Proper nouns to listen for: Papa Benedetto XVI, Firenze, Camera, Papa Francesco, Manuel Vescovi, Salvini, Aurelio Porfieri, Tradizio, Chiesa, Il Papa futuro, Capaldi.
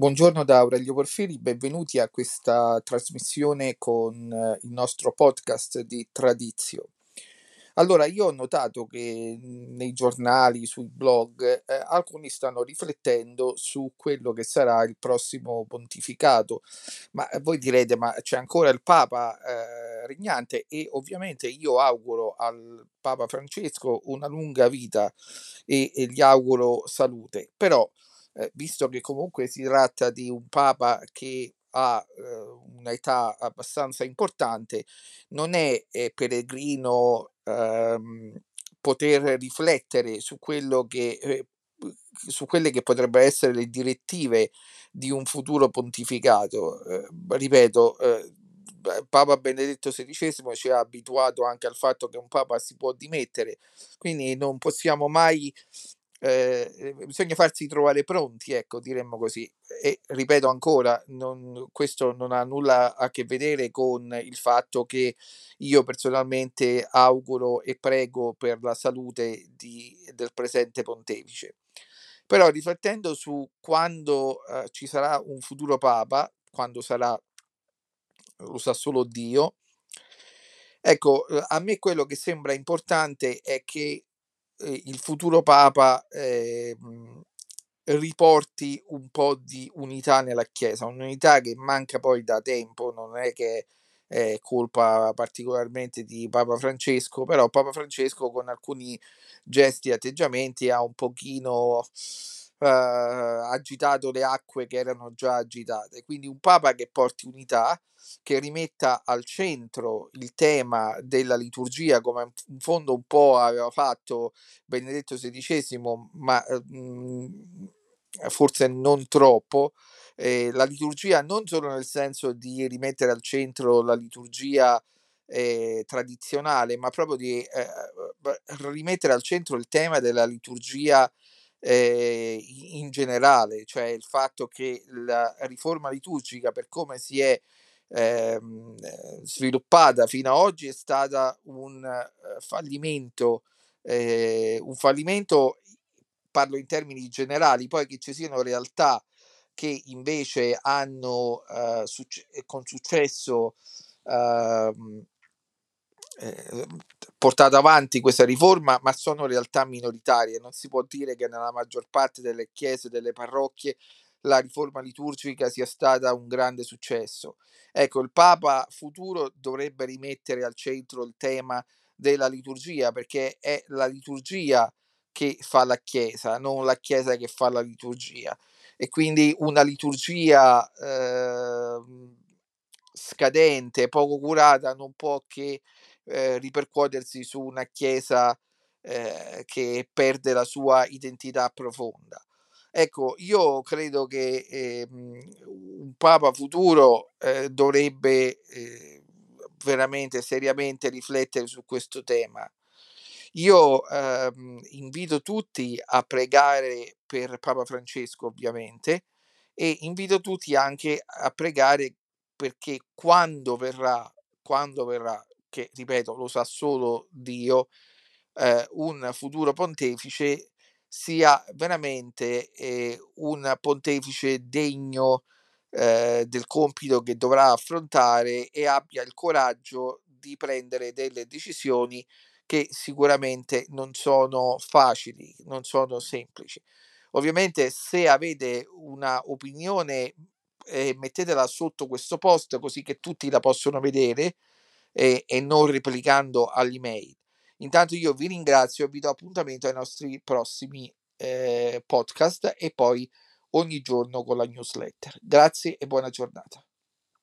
Buongiorno da Aurelio Porfieri, benvenuti a questa trasmissione con il nostro podcast di Tradizio. Allora, io ho notato che nei giornali, sui blog, alcuni stanno riflettendo su quello che sarà il prossimo pontificato. Ma voi direte, ma c'è ancora il Papa regnante? E ovviamente io auguro al Papa Francesco una lunga vita e gli auguro salute. Però, visto che comunque si tratta di un Papa che ha un'età abbastanza importante, non è peregrino poter riflettere su quello che su quelle che potrebbero essere le direttive di un futuro pontificato. Ripeto, Papa Benedetto XVI ci ha abituato anche al fatto che un Papa si può dimettere, quindi non possiamo mai bisogna farsi trovare pronti, ecco, diremmo così. E ripeto ancora, questo non ha nulla a che vedere con il fatto che io personalmente auguro e prego per la salute del presente pontefice. Però riflettendo su quando ci sarà un futuro Papa, quando sarà, lo sa solo Dio. Ecco, a me quello che sembra importante è che il futuro Papa riporti un po' di unità nella Chiesa, un'unità che manca poi da tempo, non è che è colpa particolarmente di Papa Francesco, però Papa Francesco con alcuni gesti e atteggiamenti ha un pochino agitato le acque che erano già agitate. Quindi un Papa che porti unità, che rimetta al centro il tema della liturgia, come in fondo un po' aveva fatto Benedetto XVI, ma forse non troppo. La liturgia non solo nel senso di rimettere al centro la liturgia tradizionale, ma proprio di rimettere al centro il tema della liturgia in generale, cioè il fatto che la riforma liturgica, per come si è sviluppata fino ad oggi, è stata un fallimento, parlo in termini generali. Poi che ci siano realtà che invece hanno con successo portata avanti questa riforma, ma sono realtà minoritarie. Non si può dire che nella maggior parte delle chiese, delle parrocchie, la riforma liturgica sia stata un grande successo. Ecco, il Papa futuro dovrebbe rimettere al centro il tema della liturgia, perché è la liturgia che fa la Chiesa, non la Chiesa che fa la liturgia. E quindi una liturgia scadente, poco curata, non può che ripercuotersi su una Chiesa che perde la sua identità profonda. Ecco, io credo che un Papa futuro dovrebbe veramente seriamente riflettere su questo tema. Io invito tutti a pregare per Papa Francesco, ovviamente, e invito tutti anche a pregare perché quando verrà, che ripeto lo sa solo Dio, un futuro pontefice sia veramente un pontefice degno del compito che dovrà affrontare e abbia il coraggio di prendere delle decisioni che sicuramente non sono facili, non sono semplici. Ovviamente, se avete una opinione, mettetela sotto questo post così che tutti la possono vedere e non replicando all'email. Intanto io vi ringrazio e vi do appuntamento ai nostri prossimi podcast e poi ogni giorno con la newsletter. Grazie e buona giornata.